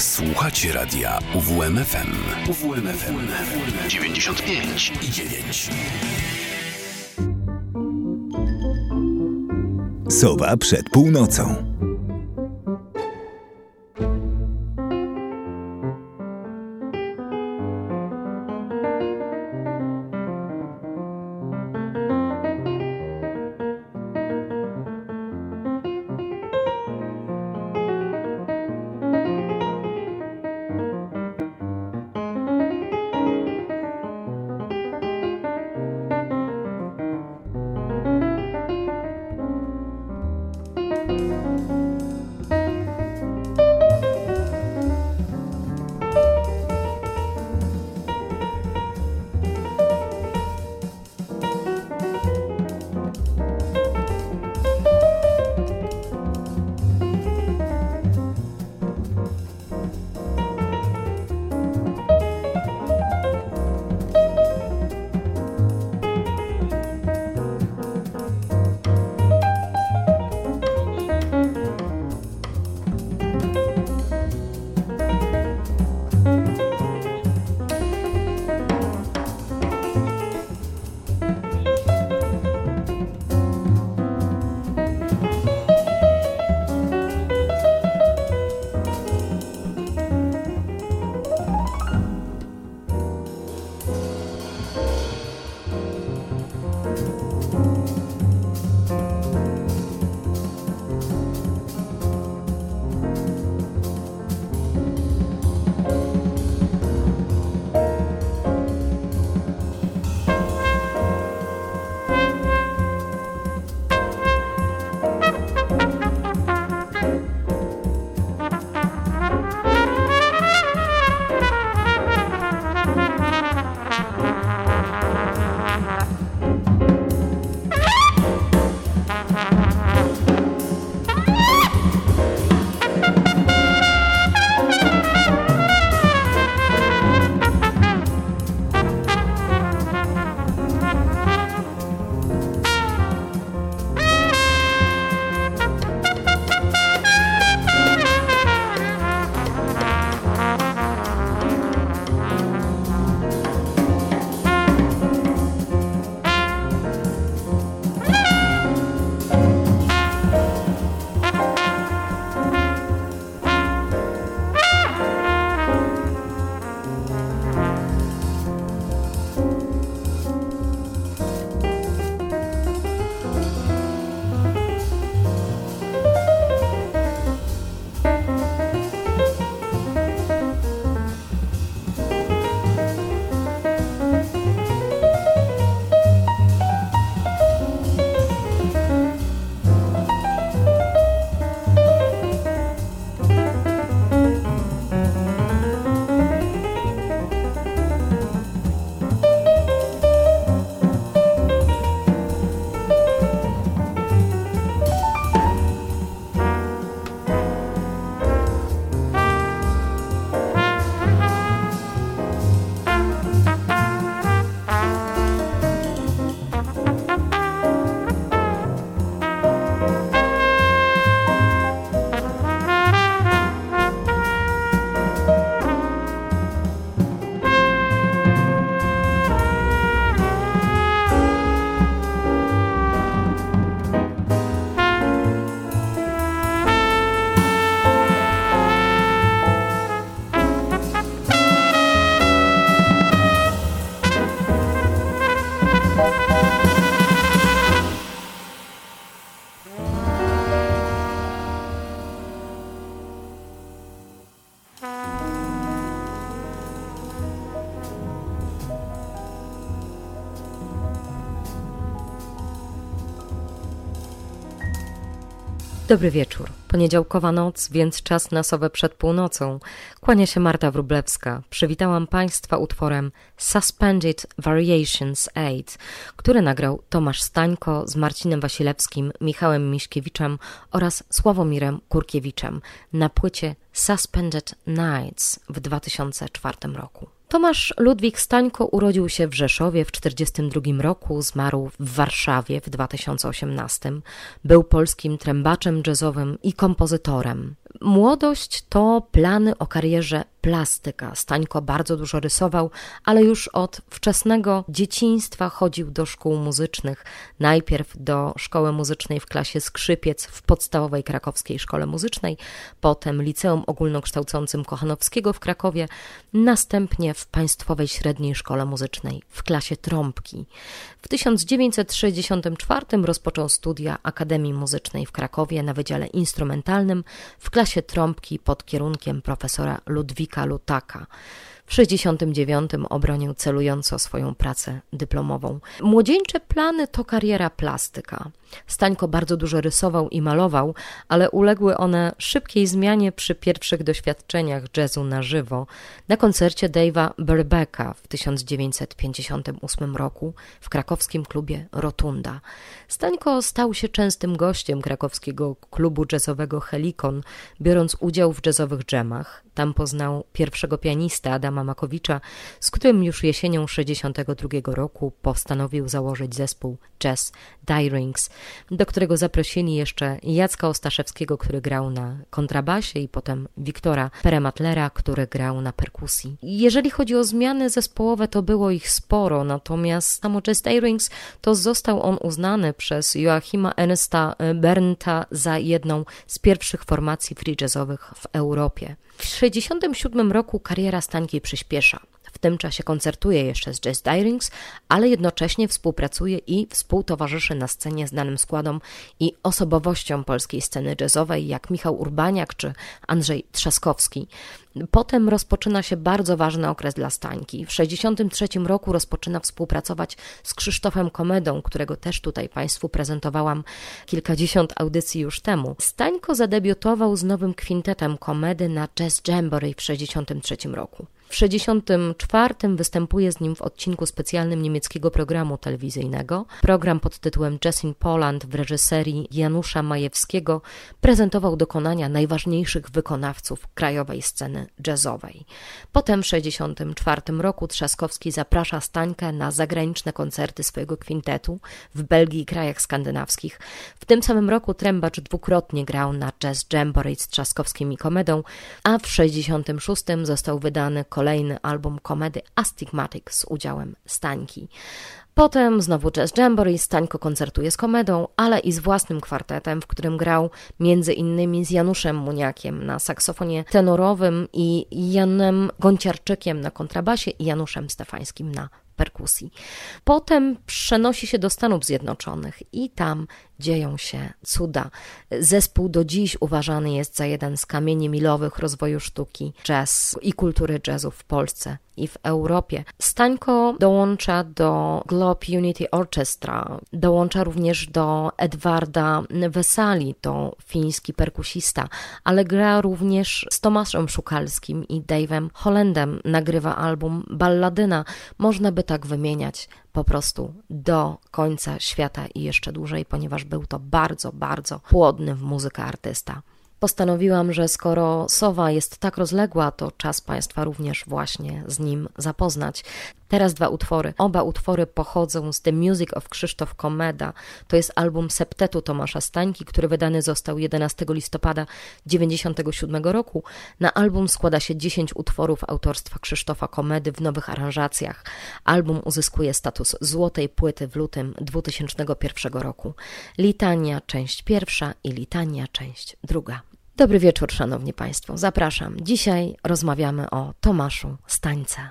Słuchacie radia UWM-FM. UWM-FM 95,9. Sowa przed północą. Dobry wieczór. Poniedziałkowa noc, więc czas na Sowę przed północą. Kłania się Marta Wróblewska. Przywitałam Państwa utworem Suspended Variations 8, który nagrał Tomasz Stańko z Marcinem Wasilewskim, Michałem Miśkiewiczem oraz Sławomirem Kurkiewiczem na płycie Suspended Nights w 2004 roku. Tomasz Ludwik Stańko urodził się w Rzeszowie w 1942 roku, zmarł w Warszawie w 2018. Był polskim trębaczem jazzowym i kompozytorem. Młodość to plany o karierze plastyka. Stańko bardzo dużo rysował, ale już od wczesnego dzieciństwa chodził do szkół muzycznych. Najpierw do szkoły muzycznej w klasie skrzypiec w podstawowej krakowskiej szkole muzycznej, potem liceum ogólnokształcącym Kochanowskiego w Krakowie, następnie w Państwowej Średniej Szkole Muzycznej w klasie trąbki. W 1964 rozpoczął studia Akademii Muzycznej w Krakowie na Wydziale Instrumentalnym w klasie trąbki pod kierunkiem profesora Ludwika Lutaka. W 1969 obronił celująco swoją pracę dyplomową. Młodzieńcze plany to kariera plastyka. Stańko bardzo dużo rysował i malował, ale uległy one szybkiej zmianie przy pierwszych doświadczeniach jazzu na żywo na koncercie Dave'a Brubecka w 1958 roku w krakowskim klubie Rotunda. Stańko stał się częstym gościem krakowskiego klubu jazzowego Helikon, biorąc udział w jazzowych dżemach. Tam poznał pierwszego pianistę Adama Makowicza, z którym już jesienią 1962 roku postanowił założyć zespół Jazz Darings, do którego zaprosili jeszcze Jacka Ostaszewskiego, który grał na kontrabasie, i potem Wiktora Perematlera, który grał na perkusji. Jeżeli chodzi o zmiany zespołowe, to było ich sporo, natomiast samo Jazz Darings to został on uznany przez Joachima Ernesta Bernta za jedną z pierwszych formacji free jazzowych w Europie. W 1967 roku kariera Stańki przyspiesza. W tym czasie koncertuje jeszcze z Jazz Darings, ale jednocześnie współpracuje i współtowarzyszy na scenie znanym składom i osobowościom polskiej sceny jazzowej, jak Michał Urbaniak czy Andrzej Trzaskowski. Potem rozpoczyna się bardzo ważny okres dla Stańki. W 1963 roku rozpoczyna współpracować z Krzysztofem Komedą, którego też tutaj Państwu prezentowałam kilkadziesiąt audycji już temu. Stańko zadebiutował z nowym kwintetem Komedy na Jazz Jamboree w 1963 roku. W 1964 występuje z nim w odcinku specjalnym niemieckiego programu telewizyjnego. Program pod tytułem Jazz in Poland w reżyserii Janusza Majewskiego prezentował dokonania najważniejszych wykonawców krajowej sceny jazzowej. Potem w 1964 roku Trzaskowski zaprasza Stańkę na zagraniczne koncerty swojego kwintetu w Belgii i krajach skandynawskich. W tym samym roku trębacz dwukrotnie grał na Jazz Jamboree z Trzaskowskim i Komedą, a w 1966 został wydany kolejny album Komedy Astigmatic z udziałem Stańki. Potem znowu Jazz Jamboree, Stańko koncertuje z Komedą, ale i z własnym kwartetem, w którym grał między innymi z Januszem Muniakiem na saksofonie tenorowym i Janem Gonciarczykiem na kontrabasie i Januszem Stefańskim na perkusji. Potem przenosi się do Stanów Zjednoczonych i tam dzieją się cuda. Zespół do dziś uważany jest za jeden z kamieni milowych rozwoju sztuki jazz i kultury jazzu w Polsce i w Europie. Stańko dołącza do Globe Unity Orchestra, dołącza również do Edwarda Vesali, to fiński perkusista, ale gra również z Tomaszem Szukalskim i Dave'em Hollandem, nagrywa album Balladyna. Można by tak wymieniać po prostu do końca świata i jeszcze dłużej, ponieważ był to bardzo, bardzo płodny w muzykę artysta. Postanowiłam, że skoro Sowa jest tak rozległa, to czas Państwa również właśnie z nim zapoznać. Teraz dwa utwory. Oba utwory pochodzą z The Music of Krzysztof Komeda. To jest album septetu Tomasza Stańki, który wydany został 11 listopada 1997 roku. Na album składa się 10 utworów autorstwa Krzysztofa Komedy w nowych aranżacjach. Album uzyskuje status złotej płyty w lutym 2001 roku. Litania, część pierwsza i Litania, część druga. Dobry wieczór, Szanowni Państwo. Zapraszam. Dzisiaj rozmawiamy o Tomaszu Stańce.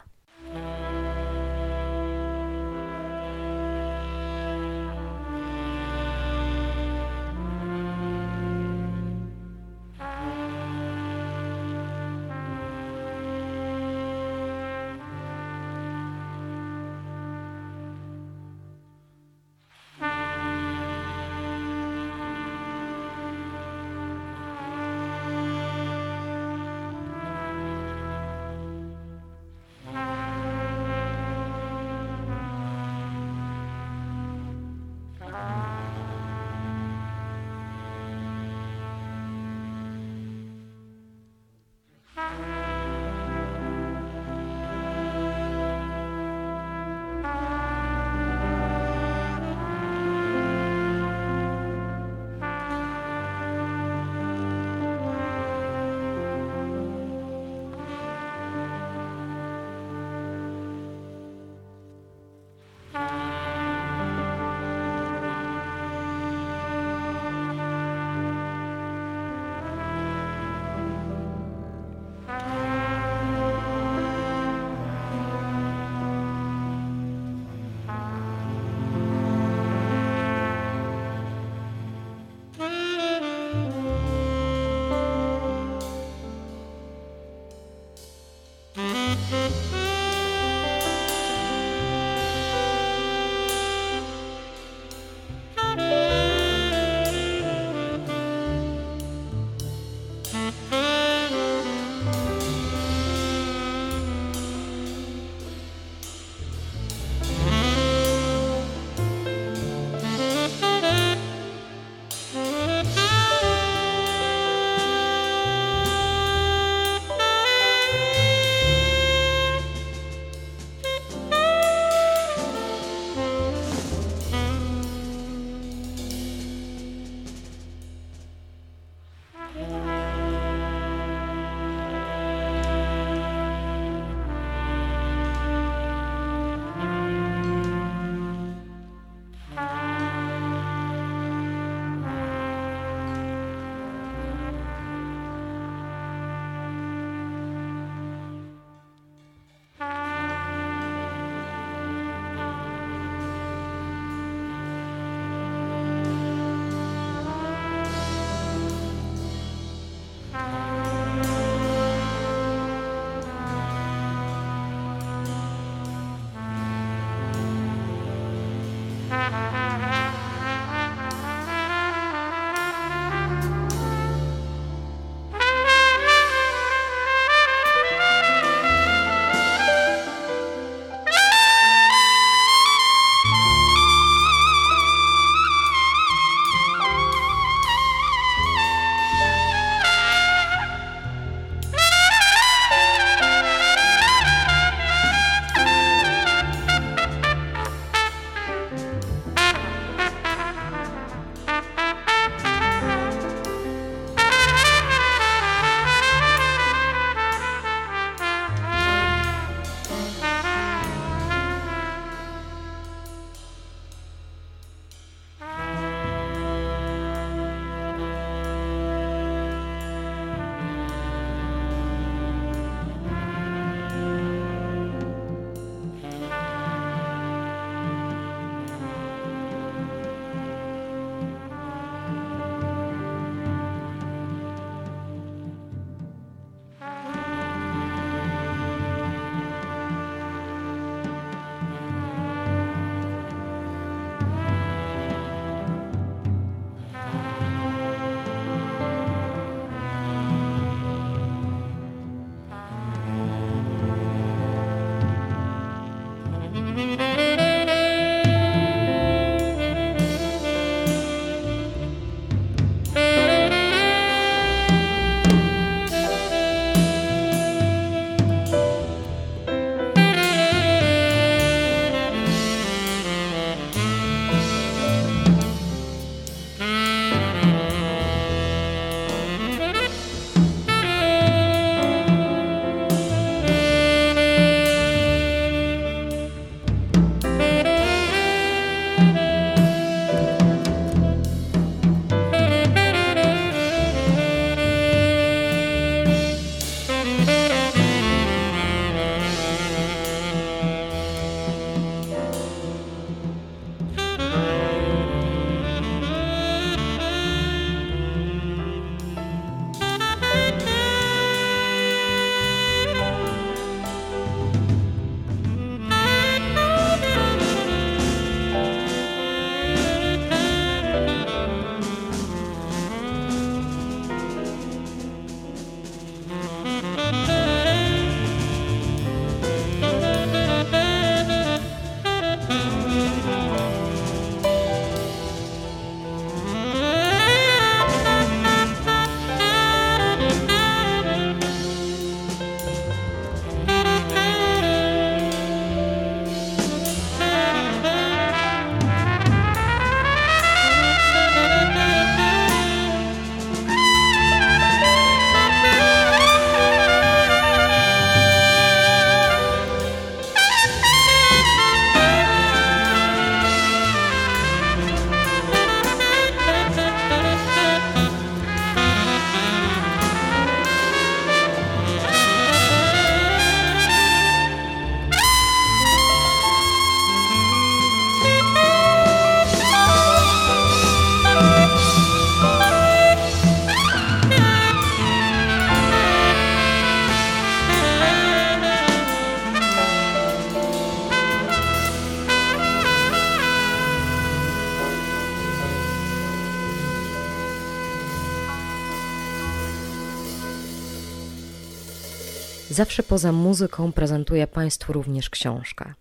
Zawsze poza muzyką prezentuję Państwu również książkę.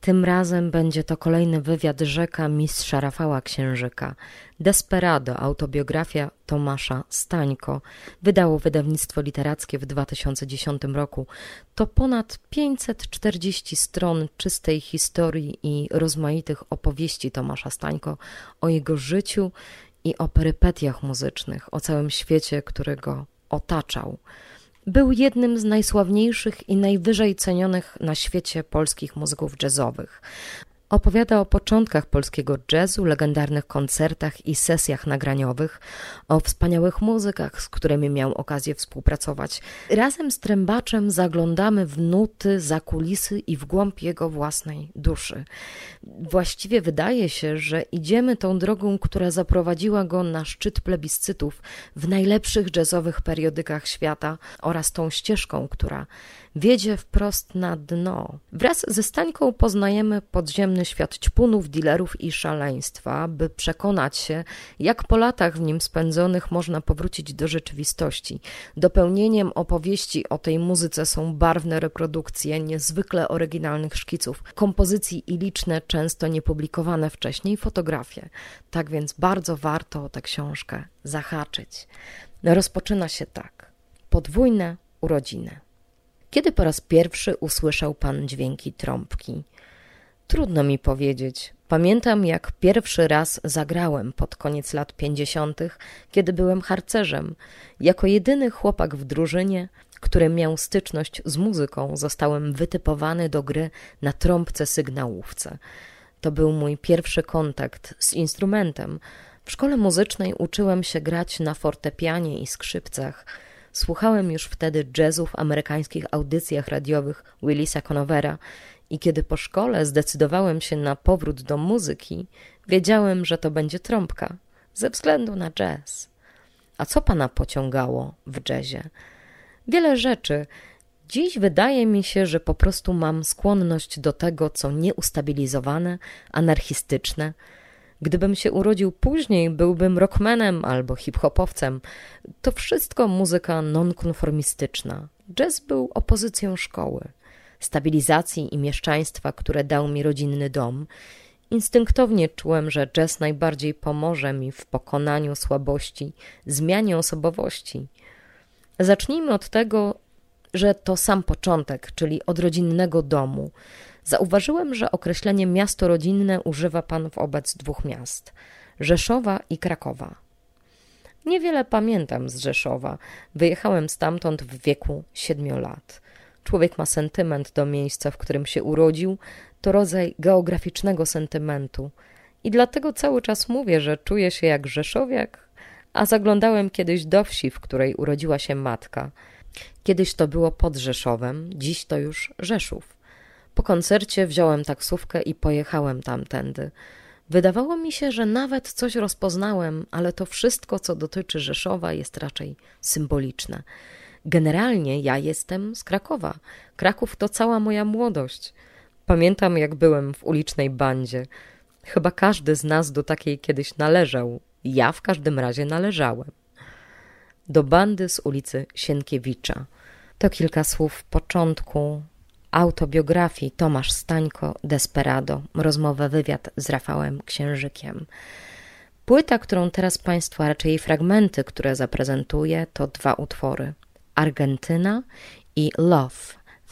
Tym razem będzie to kolejny wywiad rzeka mistrza Rafała Księżyka. Desperado, autobiografia Tomasza Stańko, wydało wydawnictwo literackie w 2010 roku. To ponad 540 stron czystej historii i rozmaitych opowieści Tomasza Stańko o jego życiu i o perypetiach muzycznych, o całym świecie, który go otaczał. Był jednym z najsławniejszych i najwyżej cenionych na świecie polskich muzyków jazzowych. Opowiada o początkach polskiego jazzu, legendarnych koncertach i sesjach nagraniowych, o wspaniałych muzykach, z którymi miał okazję współpracować. Razem z trębaczem zaglądamy w nuty, za kulisy i w głąb jego własnej duszy. Właściwie wydaje się, że idziemy tą drogą, która zaprowadziła go na szczyt plebiscytów w najlepszych jazzowych periodykach świata oraz tą ścieżką, która wiedzie wprost na dno. Wraz ze Stańką poznajemy podziemny świat ćpunów, dilerów i szaleństwa, by przekonać się, jak po latach w nim spędzonych można powrócić do rzeczywistości. Dopełnieniem opowieści o tej muzyce są barwne reprodukcje niezwykle oryginalnych szkiców, kompozycji i liczne, często niepublikowane wcześniej fotografie. Tak więc bardzo warto o tę książkę zahaczyć. Rozpoczyna się tak. Podwójne urodziny. Kiedy po raz pierwszy usłyszał pan dźwięki trąbki? Trudno mi powiedzieć. Pamiętam, jak pierwszy raz zagrałem pod koniec lat 50., kiedy byłem harcerzem. Jako jedyny chłopak w drużynie, który miał styczność z muzyką, zostałem wytypowany do gry na trąbce sygnałówce. To był mój pierwszy kontakt z instrumentem. W szkole muzycznej uczyłem się grać na fortepianie i skrzypcach. Słuchałem już wtedy jazzu w amerykańskich audycjach radiowych Willisa Conovera i kiedy po szkole zdecydowałem się na powrót do muzyki, wiedziałem, że to będzie trąbka, ze względu na jazz. A co pana pociągało w jazzie? Wiele rzeczy. Dziś wydaje mi się, że po prostu mam skłonność do tego, co nieustabilizowane, anarchistyczne. Gdybym się urodził później, byłbym rockmanem albo hip-hopowcem. To wszystko muzyka nonkonformistyczna. Jazz był opozycją szkoły, stabilizacji i mieszczaństwa, które dał mi rodzinny dom. Instynktownie czułem, że jazz najbardziej pomoże mi w pokonaniu słabości, zmianie osobowości. Zacznijmy od tego, że to sam początek, czyli od rodzinnego domu. Zauważyłem, że określenie miasto rodzinne używa pan wobec dwóch miast – Rzeszowa i Krakowa. Niewiele pamiętam z Rzeszowa. Wyjechałem stamtąd w wieku 7 lat. Człowiek ma sentyment do miejsca, w którym się urodził. To rodzaj geograficznego sentymentu. I dlatego cały czas mówię, że czuję się jak rzeszowiak, a zaglądałem kiedyś do wsi, w której urodziła się matka. Kiedyś to było pod Rzeszowem, dziś to już Rzeszów. Po koncercie wziąłem taksówkę i pojechałem tamtędy. Wydawało mi się, że nawet coś rozpoznałem, ale to wszystko, co dotyczy Rzeszowa, jest raczej symboliczne. Generalnie ja jestem z Krakowa. Kraków to cała moja młodość. Pamiętam, jak byłem w ulicznej bandzie. Chyba każdy z nas do takiej kiedyś należał. Ja w każdym razie należałem. Do bandy z ulicy Sienkiewicza. To kilka słów początku autobiografii Tomasz Stańko, Desperado, rozmowę, wywiad z Rafałem Księżykiem. Płyta, którą teraz Państwu, a raczej jej fragmenty, które zaprezentuję, to 2 utwory. Argentyna i Love,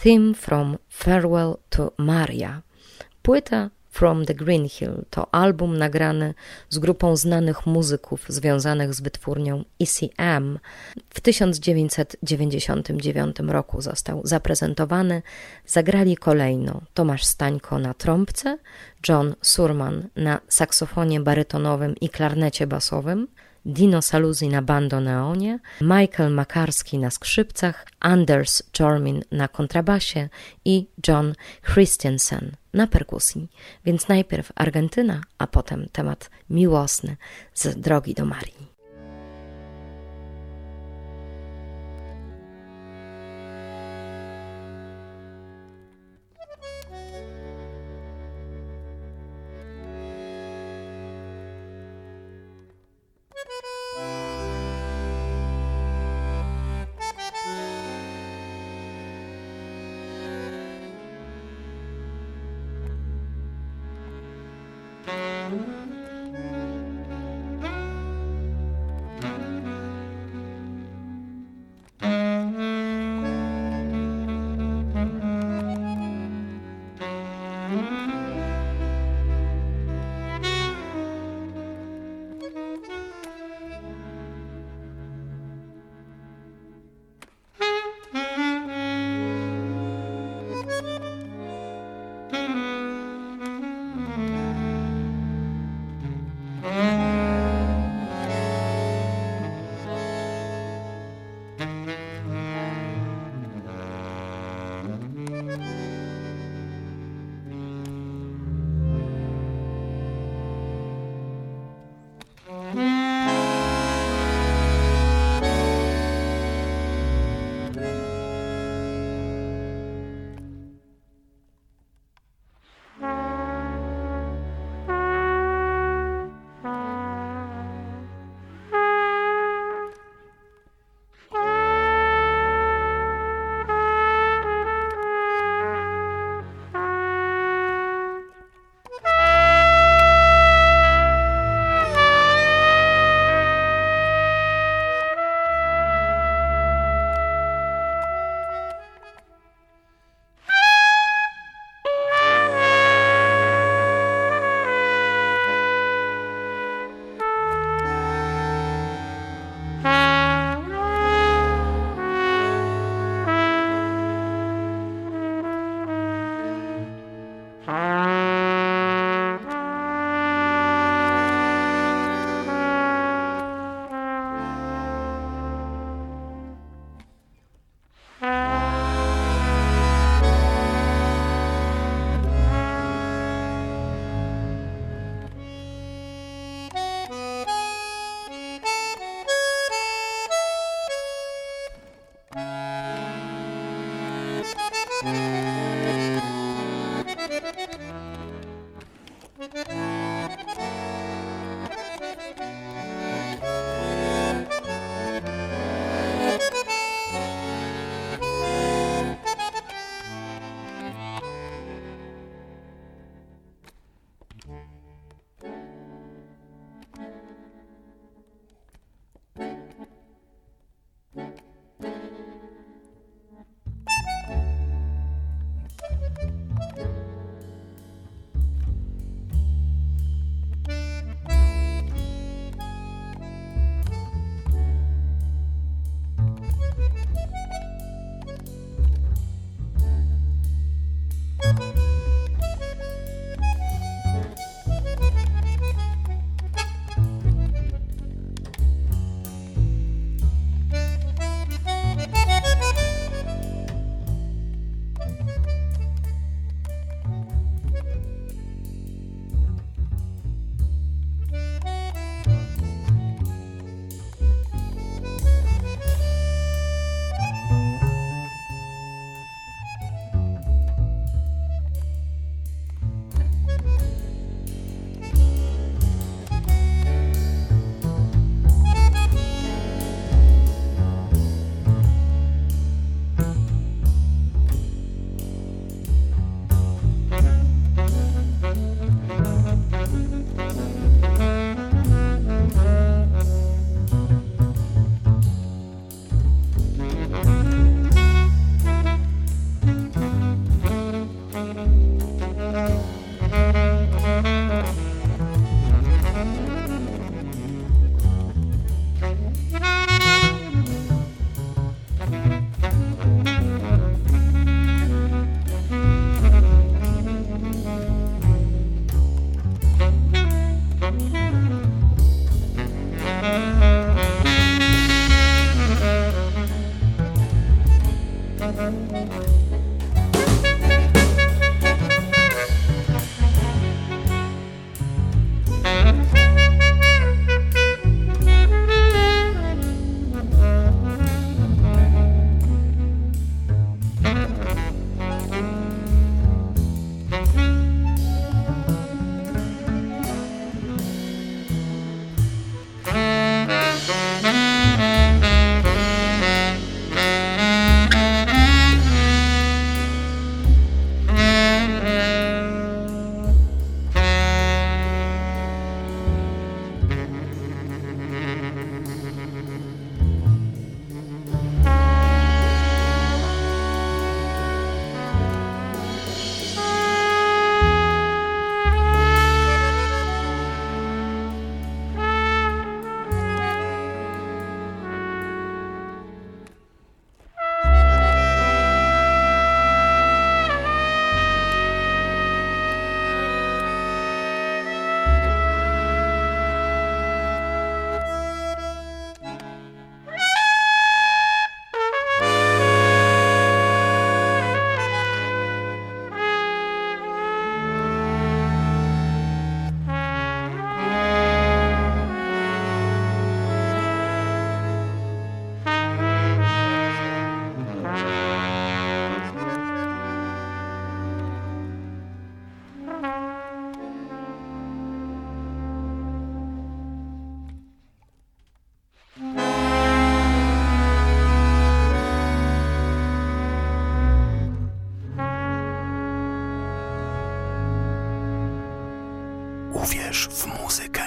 Theme from Farewell to Maria. Płyta From the Green Hill to album nagrany z grupą znanych muzyków związanych z wytwórnią ECM. W 1999 roku został zaprezentowany. Zagrali kolejno Tomasz Stańko na trąbce, John Surman na saksofonie barytonowym i klarnecie basowym, Dino Saluzzi na bandoneonie, Michael Makarski na skrzypcach, Anders Jormin na kontrabasie i John Christensen na perkusji. Więc najpierw Argentyna, a potem temat miłosny z drogi do Marii. też w muzykę.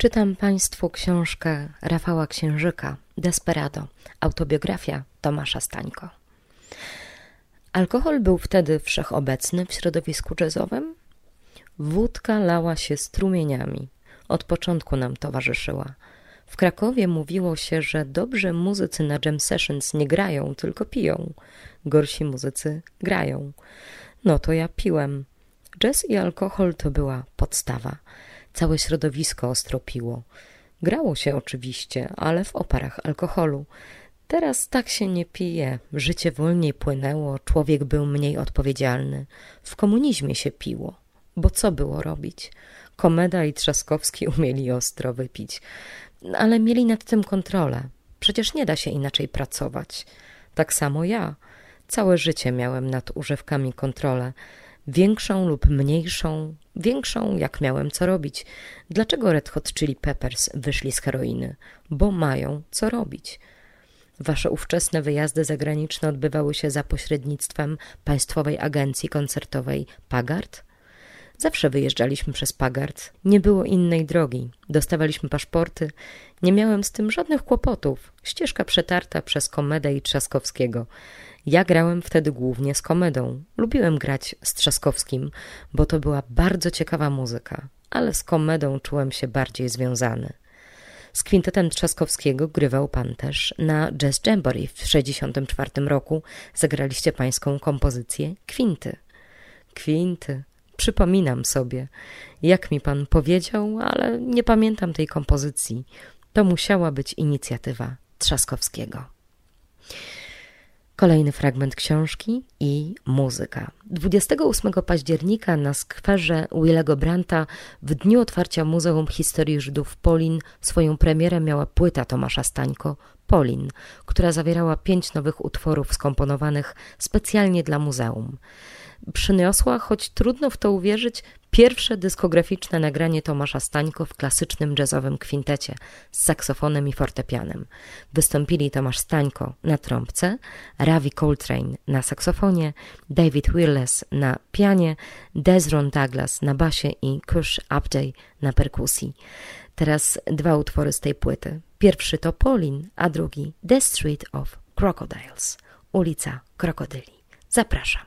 Czytam Państwu książkę Rafała Księżyka, Desperado, autobiografia Tomasza Stańko. Alkohol był wtedy wszechobecny w środowisku jazzowym. Wódka lała się strumieniami. Od początku nam towarzyszyła. W Krakowie mówiło się, że dobrzy muzycy na jam sessions nie grają, tylko piją. Gorsi muzycy grają. No to ja piłem. Jazz i alkohol to była podstawa. Całe środowisko ostro piło. Grało się oczywiście, ale w oparach alkoholu. Teraz tak się nie pije. Życie wolniej płynęło, człowiek był mniej odpowiedzialny. W komunizmie się piło. Bo co było robić? Komeda i Trzaskowski umieli ostro wypić. Ale mieli nad tym kontrolę. Przecież nie da się inaczej pracować. Tak samo ja. Całe życie miałem nad używkami kontrolę. Większą lub mniejszą. Większą, jak miałem co robić. Dlaczego Red Hot Chili Peppers wyszli z heroiny? Bo mają co robić. Wasze ówczesne wyjazdy zagraniczne odbywały się za pośrednictwem Państwowej Agencji Koncertowej Pagart? Zawsze wyjeżdżaliśmy przez Pagart. Nie było innej drogi. Dostawaliśmy paszporty. Nie miałem z tym żadnych kłopotów. Ścieżka przetarta przez Komedę i Trzaskowskiego. Ja grałem wtedy głównie z Komedą. Lubiłem grać z Trzaskowskim, bo to była bardzo ciekawa muzyka. Ale z Komedą czułem się bardziej związany. Z kwintetem Trzaskowskiego grywał pan też na Jazz Jamboree w 1964 roku. Zagraliście pańską kompozycję Kwinty. Kwinty. Przypominam sobie, jak mi pan powiedział, ale nie pamiętam tej kompozycji. To musiała być inicjatywa Trzaskowskiego. Kolejny fragment książki i muzyka. 28 października na skwerze Willego Brandta w dniu otwarcia Muzeum Historii Żydów Polin swoją premierę miała płyta Tomasza Stańko Polin, która zawierała 5 nowych utworów skomponowanych specjalnie dla muzeum. Przyniosła, choć trudno w to uwierzyć, pierwsze dyskograficzne nagranie Tomasza Stańko w klasycznym jazzowym kwintecie z saksofonem i fortepianem. Wystąpili Tomasz Stańko na trąbce, Ravi Coltrane na saksofonie, David Wirles na pianie, Desron Douglas na basie i Kush Upday na perkusji. Teraz 2 utwory z tej płyty. Pierwszy to Polin, a drugi The Street of Crocodiles, ulica krokodyli. Zapraszam.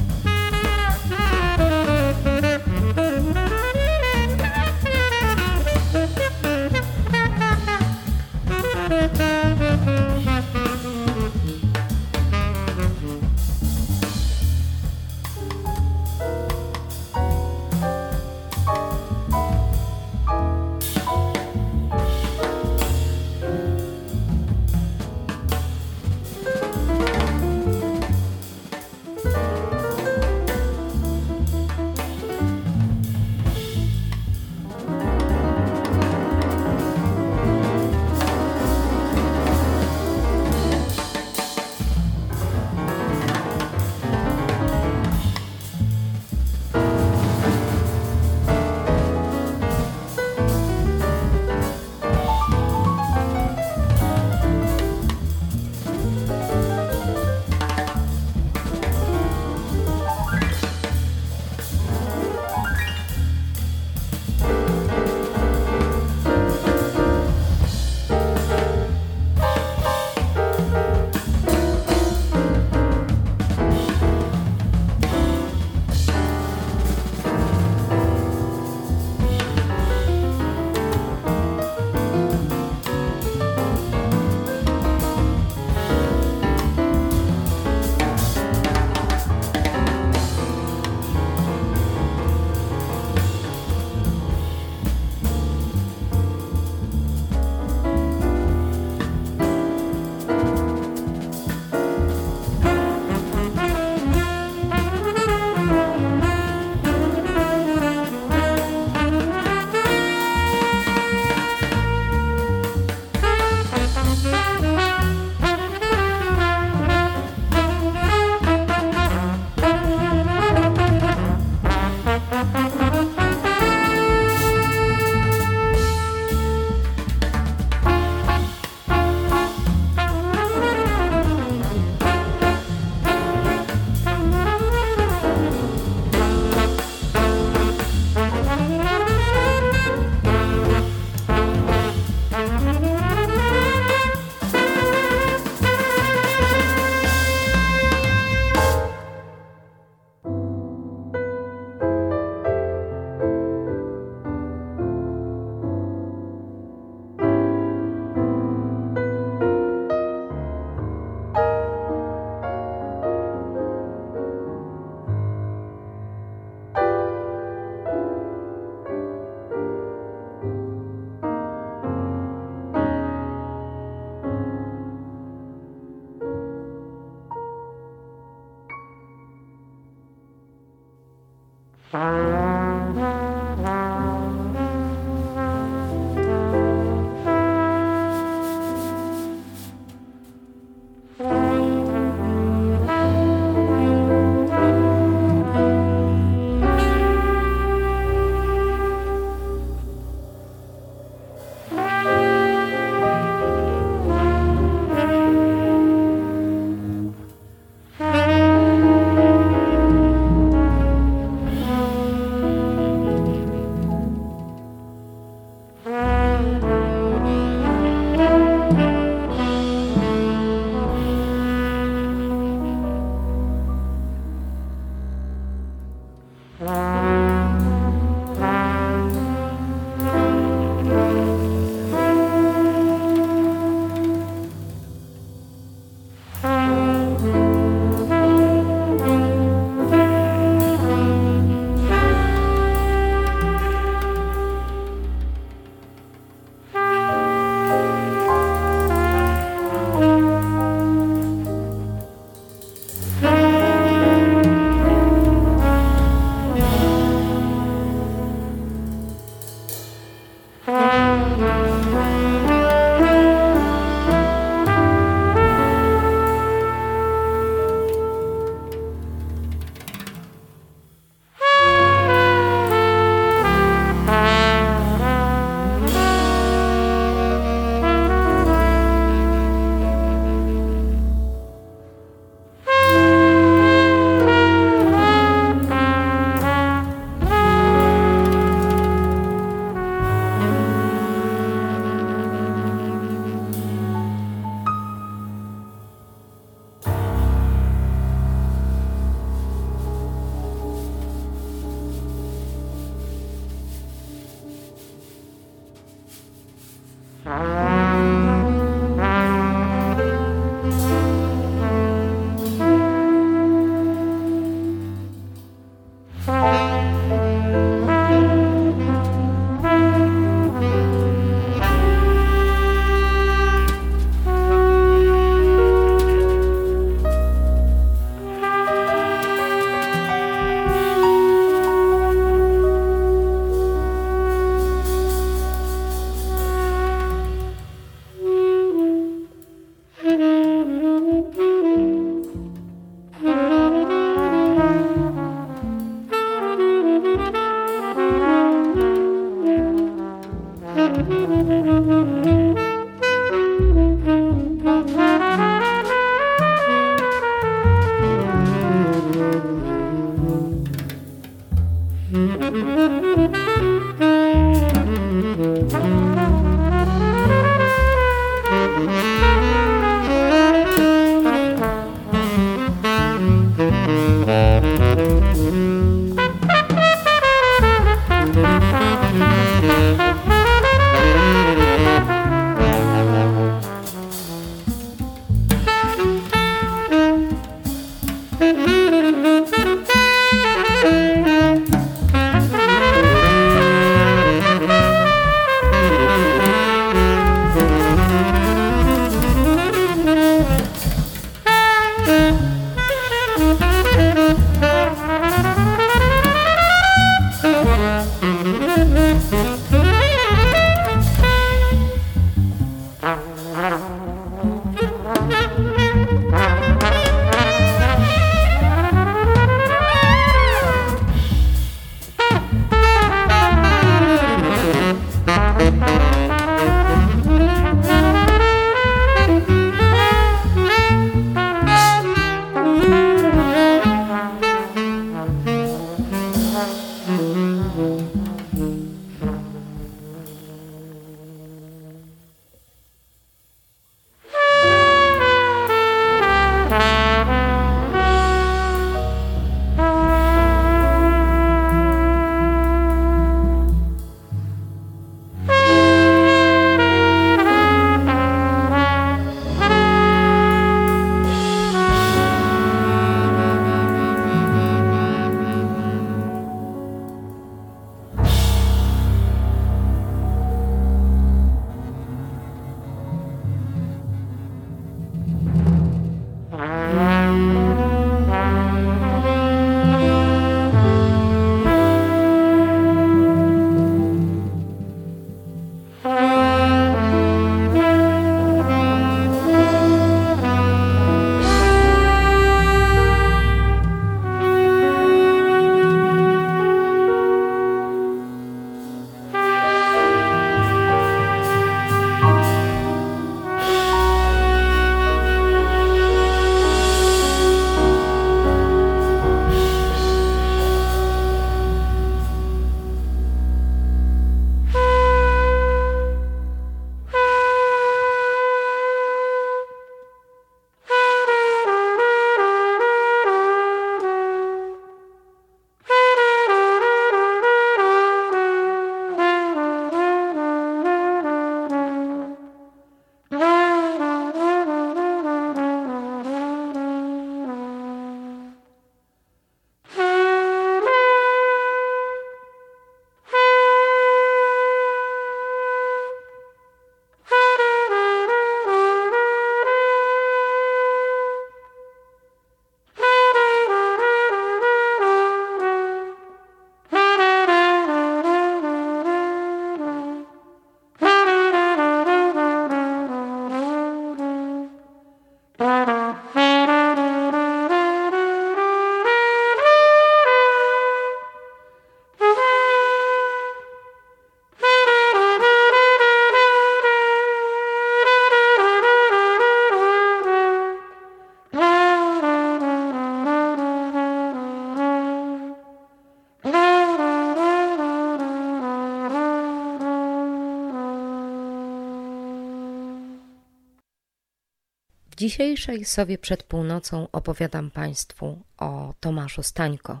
W dzisiejszej Sowie przed północą opowiadam Państwu o Tomaszu Stańko,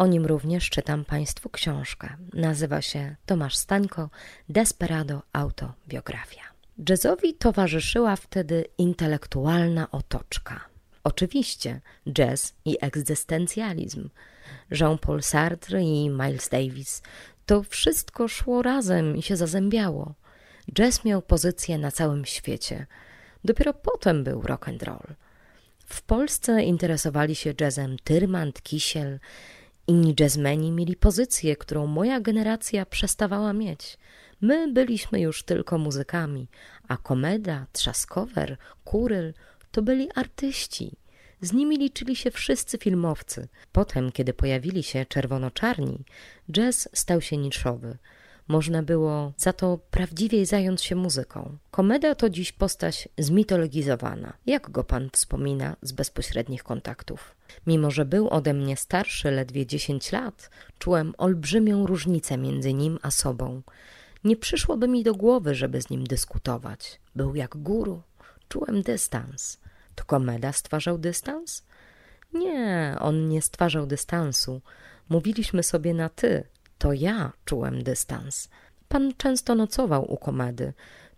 O nim również czytam Państwu książkę. Nazywa się Tomasz Stańko, Desperado, autobiografia. Jazzowi towarzyszyła wtedy intelektualna otoczka. Oczywiście jazz i egzystencjalizm. Jean-Paul Sartre i Miles Davis. To wszystko szło razem i się zazębiało. Jazz miał pozycję na całym świecie. Dopiero potem był rock and roll. W Polsce interesowali się jazzem Tyrmand, Kisiel. Inni jazzmeni mieli pozycję, którą moja generacja przestawała mieć. My byliśmy już tylko muzykami, a Komeda, Trzaskower, Kuryl to byli artyści. Z nimi liczyli się wszyscy filmowcy. Potem, kiedy pojawili się czerwono-czarni, jazz stał się niszowy. Można było za to prawdziwiej zająć się muzyką. Komeda to dziś postać zmitologizowana, jak go pan wspomina z bezpośrednich kontaktów. Mimo że był ode mnie starszy ledwie 10 lat, czułem olbrzymią różnicę między nim a sobą. Nie przyszłoby mi do głowy, żeby z nim dyskutować. Był jak guru. Czułem dystans. To Komeda stwarzał dystans? Nie, on nie stwarzał dystansu. Mówiliśmy sobie na ty. To ja czułem dystans. Pan często nocował u Komedy.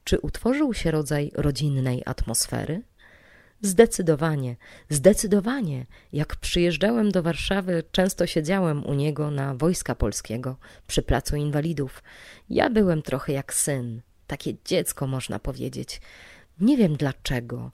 Czy utworzył się rodzaj rodzinnej atmosfery? Zdecydowanie, zdecydowanie. Jak przyjeżdżałem do Warszawy, często siedziałem u niego na Wojska Polskiego, przy Placu Inwalidów. Ja byłem trochę jak syn, takie dziecko można powiedzieć. Nie wiem dlaczego.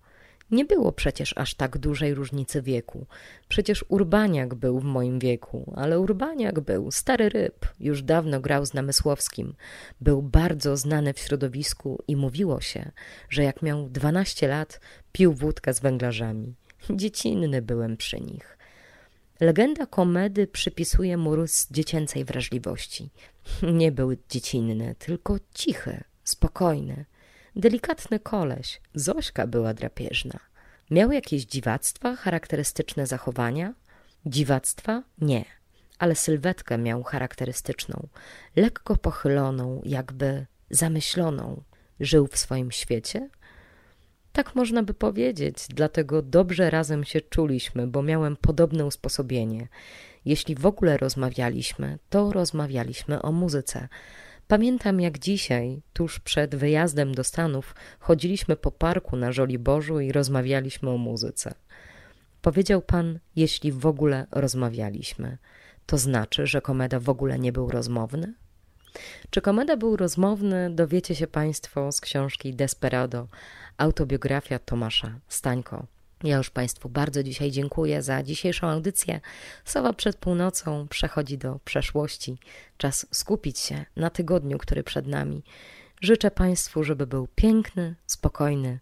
Nie było przecież aż tak dużej różnicy wieku. Przecież Urbaniak był w moim wieku, ale Urbaniak był stary ryb, już dawno grał z Namysłowskim. Był bardzo znany w środowisku i mówiło się, że jak miał 12 lat, pił wódkę z węglarzami. Dziecinny byłem przy nich. Legenda Komedy przypisuje mu rys dziecięcej wrażliwości. Nie był dziecinny, tylko cichy, spokojny. Delikatny koleś. Zośka była drapieżna. Miał jakieś dziwactwa, charakterystyczne zachowania? Dziwactwa? Nie. Ale sylwetkę miał charakterystyczną. Lekko pochyloną, jakby zamyśloną. Żył w swoim świecie? Tak można by powiedzieć, dlatego dobrze razem się czuliśmy, bo miałem podobne usposobienie. Jeśli w ogóle rozmawialiśmy, to rozmawialiśmy o muzyce. Pamiętam jak dzisiaj, tuż przed wyjazdem do Stanów, chodziliśmy po parku na Żoliborzu i rozmawialiśmy o muzyce. Powiedział pan, jeśli w ogóle rozmawialiśmy. To znaczy, że Komeda w ogóle nie był rozmowny? Czy Komeda był rozmowny, dowiecie się państwo z książki Desperado, autobiografia Tomasza Stańko. Ja już państwu bardzo dzisiaj dziękuję za dzisiejszą audycję. Sowa przed północą przechodzi do przeszłości. Czas skupić się na tygodniu, który przed nami. Życzę państwu, żeby był piękny, spokojny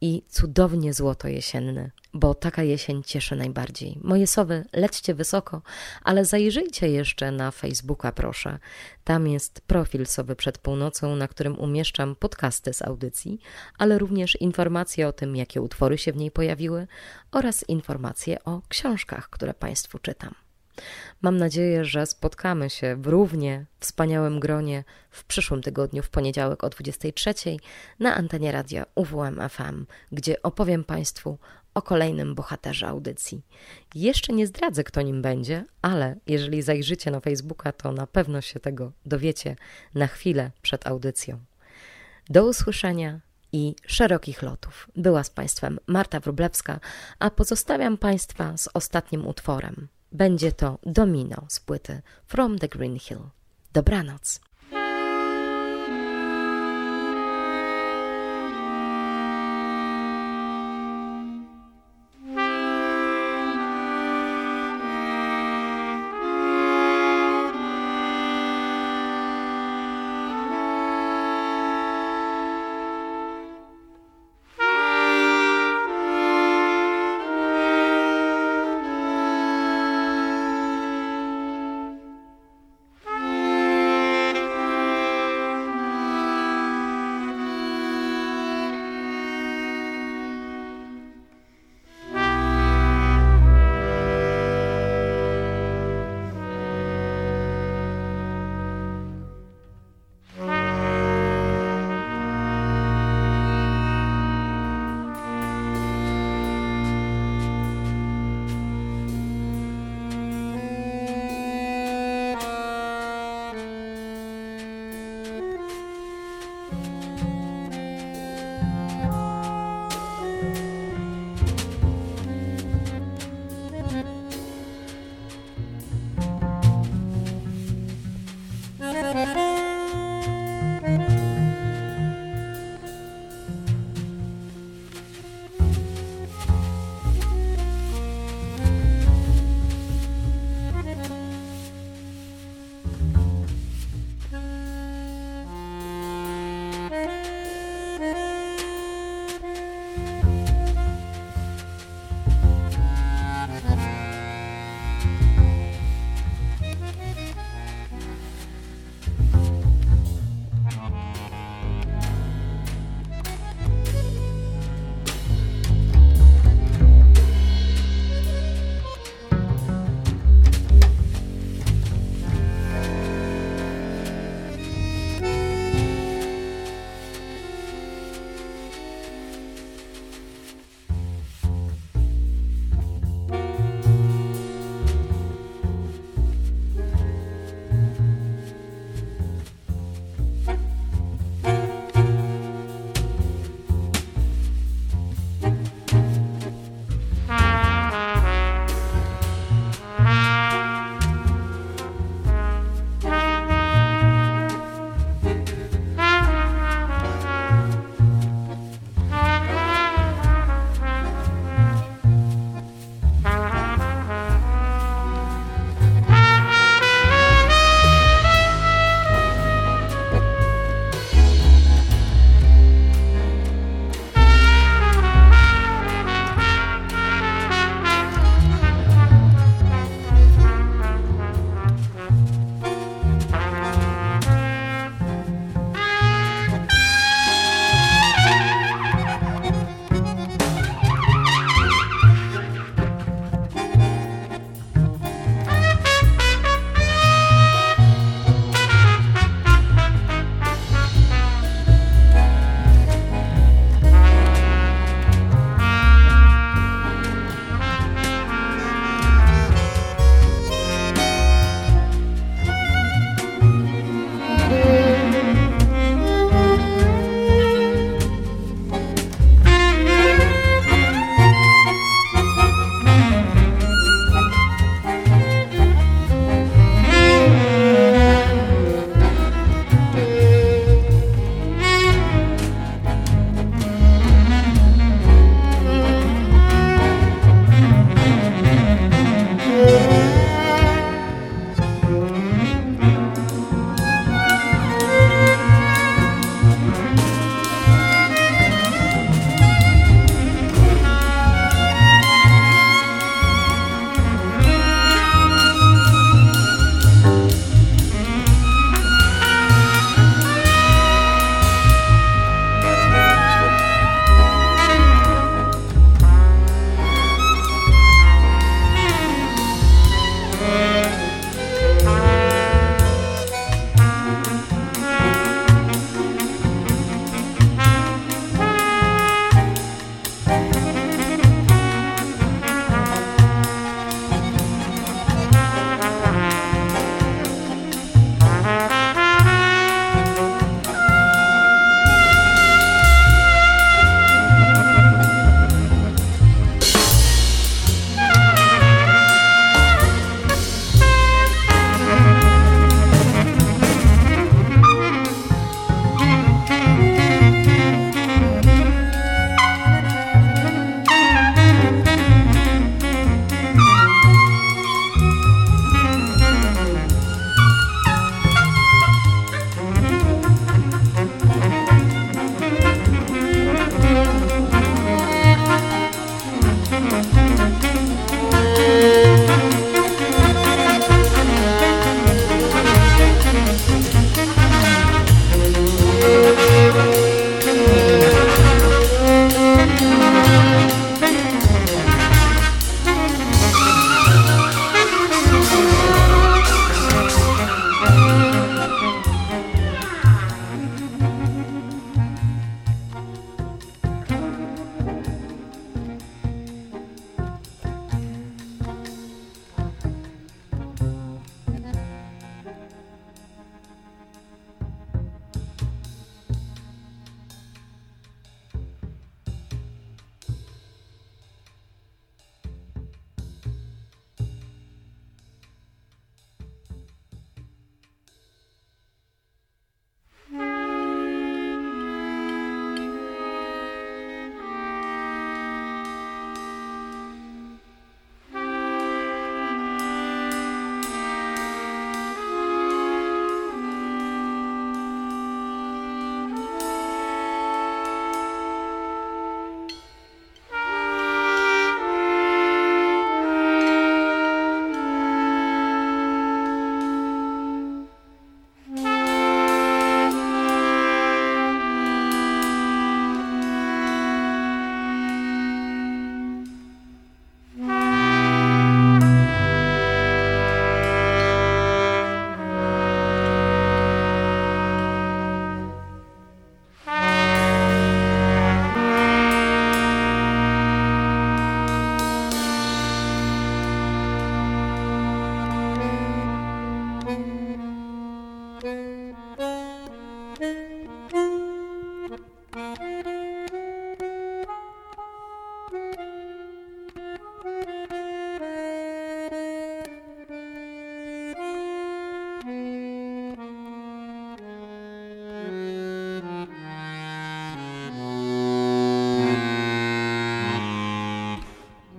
i cudownie złotojesienny, bo taka jesień cieszy najbardziej. Moje sowy, lećcie wysoko, ale zajrzyjcie jeszcze na Facebooka, proszę. Tam jest profil Sowy przed północą, na którym umieszczam podcasty z audycji, ale również informacje o tym, jakie utwory się w niej pojawiły oraz informacje o książkach, które państwu czytam. Mam nadzieję, że spotkamy się w równie wspaniałym gronie w przyszłym tygodniu, w poniedziałek o 23 na antenie radia UWM-FM, gdzie opowiem państwu o kolejnym bohaterze audycji. Jeszcze nie zdradzę, kto nim będzie, ale jeżeli zajrzycie na Facebooka, to na pewno się tego dowiecie na chwilę przed audycją. Do usłyszenia i szerokich lotów. Była z państwem Marta Wróblewska, a pozostawiam państwa z ostatnim utworem. Będzie to Domino z płyty From the Green Hill. Dobranoc.